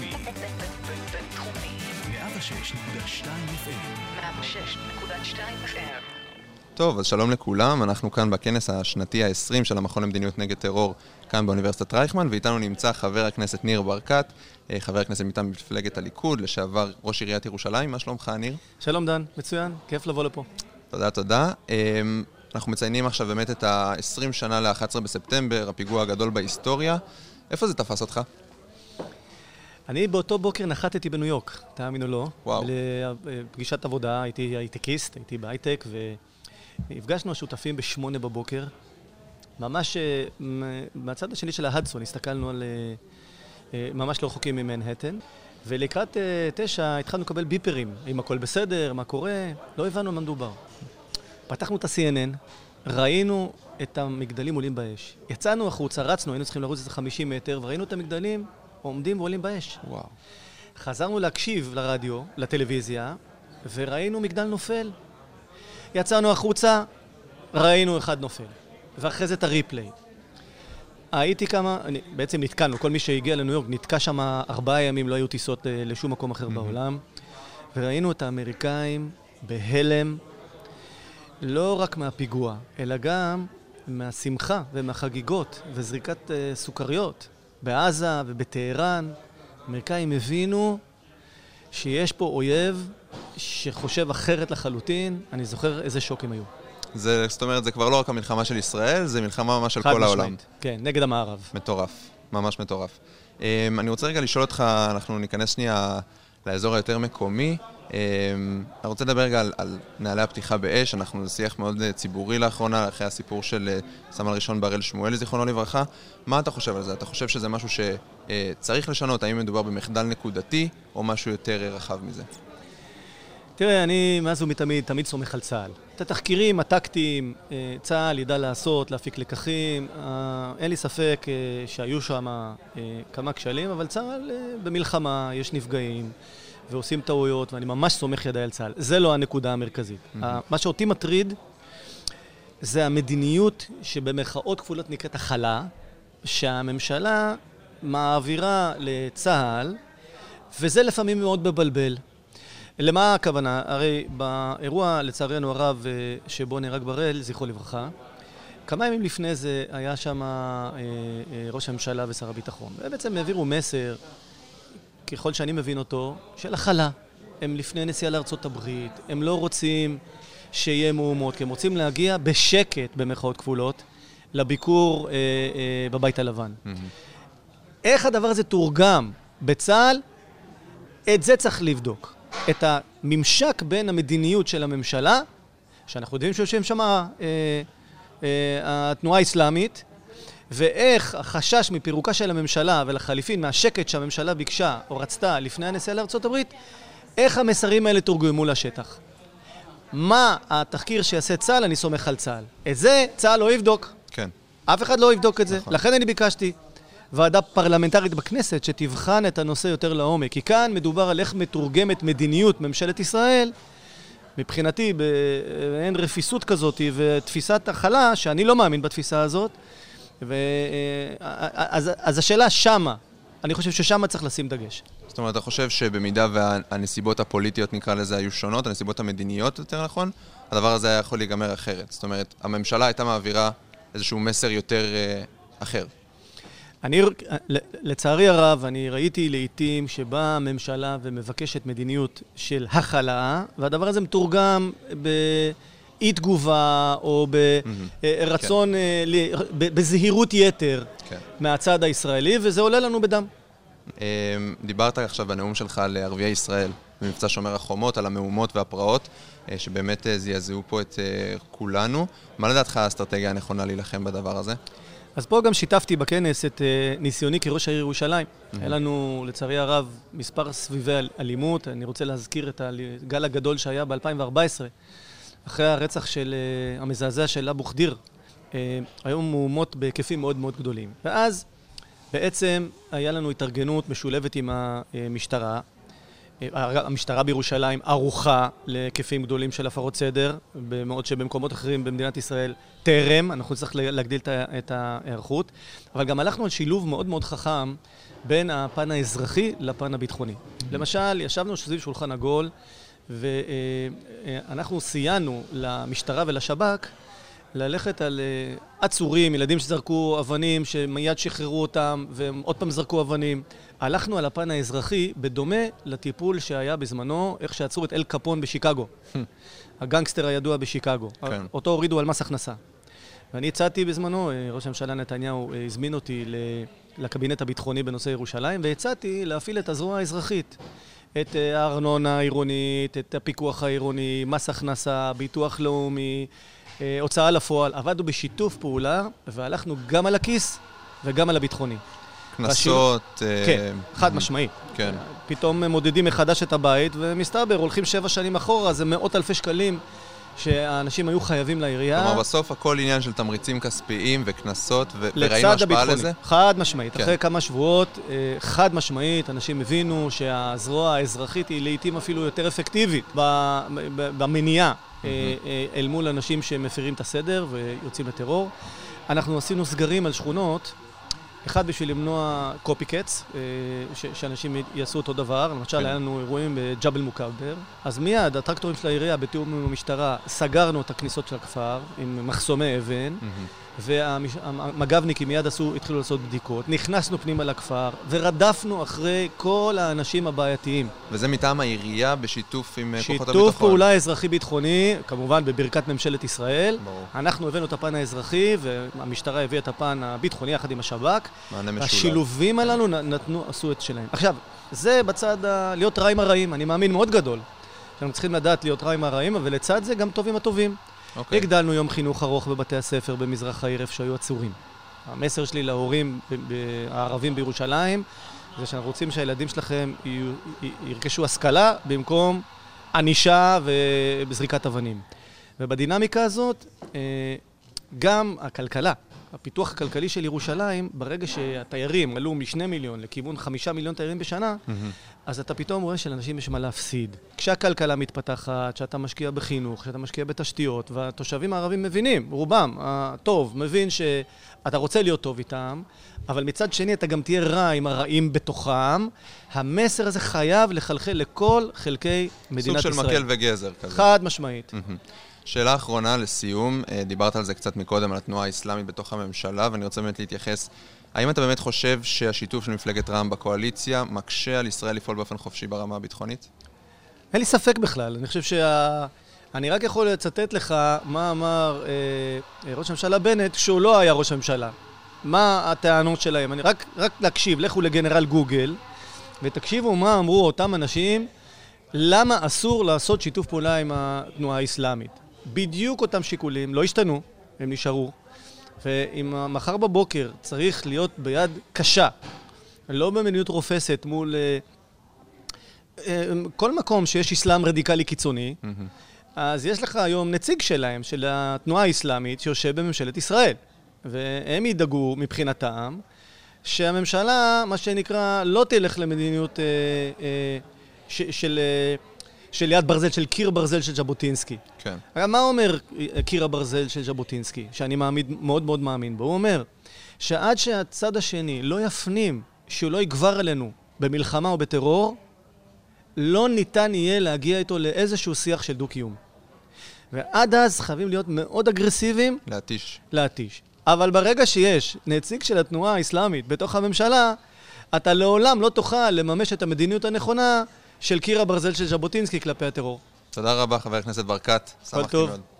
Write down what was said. בינתחומי. בינתחומי. 106.2 FM. 106.2 FM. טוב, אז שלום לכולם. אנחנו כאן בכנס השנתי ה-20 של המכון למדיניות נגד טרור, כאן באוניברסיטת רייכמן, ואיתנו נמצא חבר הכנסת ניר ברקת, חבר הכנסת מטעם מפלגת הליכוד, לשעבר ראש עיריית ירושלים. מה שלומך, ניר? שלום, דן. מצוין. כיף לבוא לפה. תודה, תודה. אנחנו מציינים עכשיו באמת את ה-20 שנה ל-11 בספטמבר, הפיגוע הגדול בהיסטוריה. איפה זה תפס אותך? אני באותו בוקר נחתתי בניו יורק, תאמינו לו. וואו. לפגישת עבודה, הייתי הייטקיסט, הייתי בהייטק, והפגשנו השותפים ב-8 בבוקר. ממש מהצד השני של ההדסון, הסתכלנו על ממש לא רחוקים ממנהטן, ולקראת 9 התחלנו לקבל ביפרים, אם הכל בסדר, מה קורה, לא הבנו מה מדובר. פתחנו את ה-CNN, ראינו את המגדלים עולים באש. יצאנו החוצה, רצנו, היינו צריכים לרוץ את 50 מטר, וראינו את המגדלים עומדים ועולים באש. וואו. חזרנו להקשיב לרדיו, לטלוויזיה, וראינו מגדל נופל. יצאנו החוצה, ראינו אחד נופל. ואחרי זה את הריפלי. הייתי כמה, בעצם נתקענו, כל מי שהגיע לניו יורק נתקע שם 4 ימים, לא היו טיסות לשום מקום אחר בעולם. וראינו את האמריקאים בהלם, לא רק מהפיגוע, אלא גם מהשמחה ומהחגיגות וזריקת סוכריות בעזה ובתהרן. האמריקאים הבינו שיש פה אויב שחושב אחרת לחלוטין. אני זוכר איזה שוקים היו. זאת אומרת, זה כבר לא רק המלחמה של ישראל, זה מלחמה ממש על כל העולם. כן, נגד המערב. מטורף, ממש מטורף. אני רוצה רגע לשאול אותך, אנחנו ניכנס שנייה לאזור היותר מקומי. אני רוצה לדבר רגע על נעלי הפתיחה באש. אנחנו שיח מאוד ציבורי לאחרונה, אחרי הסיפור של סמל ראשון בראל שמואל, זיכרונו לברכה. מה אתה חושב על זה? אתה חושב שזה משהו שצריך לשנות? האם מדובר במחדל נקודתי, או משהו יותר רחב מזה? תראה, אני מאז ומתמיד תמיד סומך על צה"ל. את התחקירים, הטקטיים, צה"ל ידע לעשות, להפיק לקחים. אין לי ספק שהיו שם כמה כשלים, אבל צה"ל במלחמה, יש נפגעים ועושים טעויות, ואני ממש סומך ידיי על צה"ל. זה לא הנקודה המרכזית. מה שאותי מטריד זה המדיניות שבמרכאות כפולות נקראת החלה, שהממשלה מעבירה לצה"ל, וזה לפעמים מאוד מבלבל. למה הכוונה? הרי באירוע, לצערנו הרב, שבו נהרג בראל, זכרו לברכה, כמה ימים לפני זה היה שם ראש הממשלה ושר הביטחון. ובעצם העבירו מסר, ככל שאני מבין אותו, של החלה. הם לפני נסיעה לארצות הברית, הם לא רוצים שיהיה מהומות, כי הם רוצים להגיע בשקט, במרכאות כפולות, לביקור בבית הלבן. איך הדבר הזה תורגם בצה"ל? את זה צריך לבדוק. את הממשק בין המדיניות של הממשלה, שאנחנו יודעים שיושבים שם התנועה האסלאמית, ואיך החשש מפירוקה של הממשלה ולחליפין מהשקט שהממשלה ביקשה או רצתה לפני הנסיעה לארצות הברית, איך המסרים האלה תורגמו לשטח. מה התחקיר שיעשה צה"ל? אני סומך על צה"ל. את זה צה"ל לא יבדוק. כן. אף אחד לא יבדוק את זה. נכון. לכן אני ביקשתי ועדה פרלמנטרית בכנסת שתבחן את הנושא יותר לעומק. כי כאן מדובר על איך מתורגמת מדיניות ממשלת ישראל. מבחינתי, אין רפיסות כזאת ותפיסת החלה, שאני לא מאמין בתפיסה הזאת. אז השאלה שמה, אני חושב ששמה צריך לשים דגש. זאת אומרת, אתה חושב שבמידה והנסיבות הפוליטיות, נקרא לזה, היו שונות, הנסיבות המדיניות יותר נכון, הדבר הזה היה יכול להיגמר אחרת. זאת אומרת, הממשלה הייתה מעבירה איזשהו מסר יותר אחר. אני, לצערי הרב, אני ראיתי לעתים שבאה הממשלה ומבקשת מדיניות של החלה, והדבר הזה מתורגם באי תגובה או ברצון, בזהירות יתר מהצד הישראלי, וזה עולה לנו בדם. דיברת עכשיו בנאום שלך על ערביי ישראל, במבצע שומר החומות, על המהומות והפרעות, שבאמת זעזעו פה את כולנו. מה לדעתך האסטרטגיה הנכונה להילחם בדבר הזה? אז פה גם שיתפתי בכנס את ניסיוני כראש העיר ירושלים. היה לנו, לצערי הרב, מספר סביבי אלימות. אני רוצה להזכיר את הגל הגדול שהיה ב-2014, אחרי הרצח של המזעזע של אבו חדיר. היו מהומות בהיקפים מאוד מאוד גדולים. ואז בעצם היה לנו התארגנות משולבת עם המשטרה, המשטרה בירושלים ערוכה להיקפים גדולים של הפרות סדר, במאוד שבמקומות אחרים במדינת ישראל תרם, אנחנו צריך להגדיל את ההיערכות, אבל גם הלכנו על שילוב מאוד מאוד חכם בין הפן האזרחי לפן הביטחוני. למשל, ישבנו סביב שולחן עגול, ואנחנו סייענו למשטרה ולשב"כ ללכת על עצורים, ילדים שזרקו אבנים, שמיד שחררו אותם, והם עוד פעם זרקו אבנים. הלכנו על הפן האזרחי, בדומה לטיפול שהיה בזמנו, איך שעצרו את אל קפון בשיקגו. הגנגסטר הידוע בשיקגו. כן. אותו הורידו על מס הכנסה. ואני הצעתי בזמנו, ראש הממשלה נתניהו הזמין אותי לקבינט הביטחוני בנושא ירושלים, והצעתי להפעיל את הזרוע האזרחית. את הארנונה העירונית, את הפיקוח העירוני, מס הכנסה, ביטוח לאומי, הוצאה לפועל. עבדנו בשיתוף פעולה, והלכנו גם על הכיס וגם על הביטחוני. קנסות... כן, חד משמעי. כן. פתאום מודדים מחדש את הבית, ומסתבר, הולכים 7 שנים אחורה, זה 100,000 שקלים שהאנשים היו חייבים לעירייה. כלומר, בסוף הכל עניין של תמריצים כספיים וקנסות, וראינו השפעה לזה? חד משמעית. אחרי כמה שבועות, חד משמעית, אנשים הבינו שהזרוע האזרחית היא לעתים אפילו יותר אפקטיבית במניעה. אל מול אנשים שמפירים את הסדר ויוצאים לטרור. אנחנו עשינו סגרים על שכונות, אחד בשביל למנוע קופיקטס, שאנשים יעשו אותו דבר. למשל, היה לנו אירועים בג'בל מוקבר. אז מיד, הטרקטורים של העירייה, בתיאום עם המשטרה, סגרנו את הכניסות של הכפר עם מחסומי אבן, והמג"בניקים מיד התחילו לעשות בדיקות, נכנסנו פנימה לכפר ורדפנו אחרי כל האנשים הבעייתיים. וזה מטעם העירייה בשיתוף עם כוחות הביטחון? שיתוף פעולה אזרחי-ביטחוני, כמובן בברכת ממשלת ישראל. אנחנו הבאנו את הפן האזרחי והמשטרה הביאה את הפן הביטחוני יחד עם השב"כ. השילובים הללו עשו את שלהם. עכשיו, זה בצד להיות רעים הרעים, אני מאמין מאוד גדול. אנחנו צריכים לדעת להיות רעים הרעים, אבל לצד זה גם טובים הטובים. Okay. הגדלנו יום חינוך ארוך בבתי הספר במזרח העיר שהיו עצורים. המסר שלי להורים הערבים בירושלים זה שאנחנו רוצים שהילדים שלכם ירכשו השכלה במקום ענישה ובזריקת אבנים. ובדינמיקה הזאת גם הכלכלה, הפיתוח הכלכלי של ירושלים, ברגע שהתיירים עלו מ2 מיליון לכיוון 5 מיליון תיירים בשנה, אז אתה פתאום רואה שלאנשים יש מה להפסיד. כשהכלכלה מתפתחת, כשאתה משקיע בחינוך, כשאתה משקיע בתשתיות, והתושבים הערבים מבינים, רובם, הטוב, מבין שאתה רוצה להיות טוב איתם, אבל מצד שני אתה גם תהיה רע עם הרעים בתוכם. המסר הזה חייב לחלחל לכל חלקי מדינת ישראל. סוג של מקל וגזר כזה. חד משמעית. שאלה אחרונה לסיום, דיברת על זה קצת מקודם, על התנועה האסלאמית בתוך הממשלה, ואני רוצה באמת להתייחס, האם אתה באמת חושב שהשיתוף של מפלגת רע"מ בקואליציה מקשה על ישראל לפעול באופן חופשי ברמה הביטחונית? אין לי ספק בכלל, אני חושב אני רק יכול לצטט לך מה אמר ראש הממשלה בנט כשהוא לא היה ראש הממשלה. מה הטענות שלהם? אני רק להקשיב, לכו לגנרל גוגל, ותקשיבו מה אמרו אותם אנשים, למה אסור לעשות שיתוף פעולה עם התנועה האסלאמית. בדיוק אותם שיקולים, לא השתנו, הם נשארו. ואם מחר בבוקר צריך להיות ביד קשה, לא במדיניות רופסת מול כל מקום שיש אסלאם רדיקלי קיצוני, אז יש לך היום נציג שלהם, של התנועה האסלאמית, שיושב בממשלת ישראל. והם ידאגו מבחינתם שהממשלה, מה שנקרא, לא תלך למדיניות של יד ברזל, של קיר ברזל של ז'בוטינסקי. כן. מה אומר קיר הברזל של ז'בוטינסקי, שאני מאוד מאוד מאמין בו? הוא אומר שעד שהצד השני לא יפנים שהוא לא יגבר עלינו במלחמה או בטרור, לא ניתן יהיה להגיע איתו לאיזשהו שיח של דו-קיום. ועד אז חייבים להיות מאוד אגרסיביים. להתיש. אבל ברגע שיש נציג של התנועה האסלאמית בתוך הממשלה, אתה לעולם לא תוכל לממש את המדיניות הנכונה של קיר הברזל של ז'בוטינסקי כלפי הטרור. תודה רבה, חבר הכנסת ברקת. שמחתי מאוד.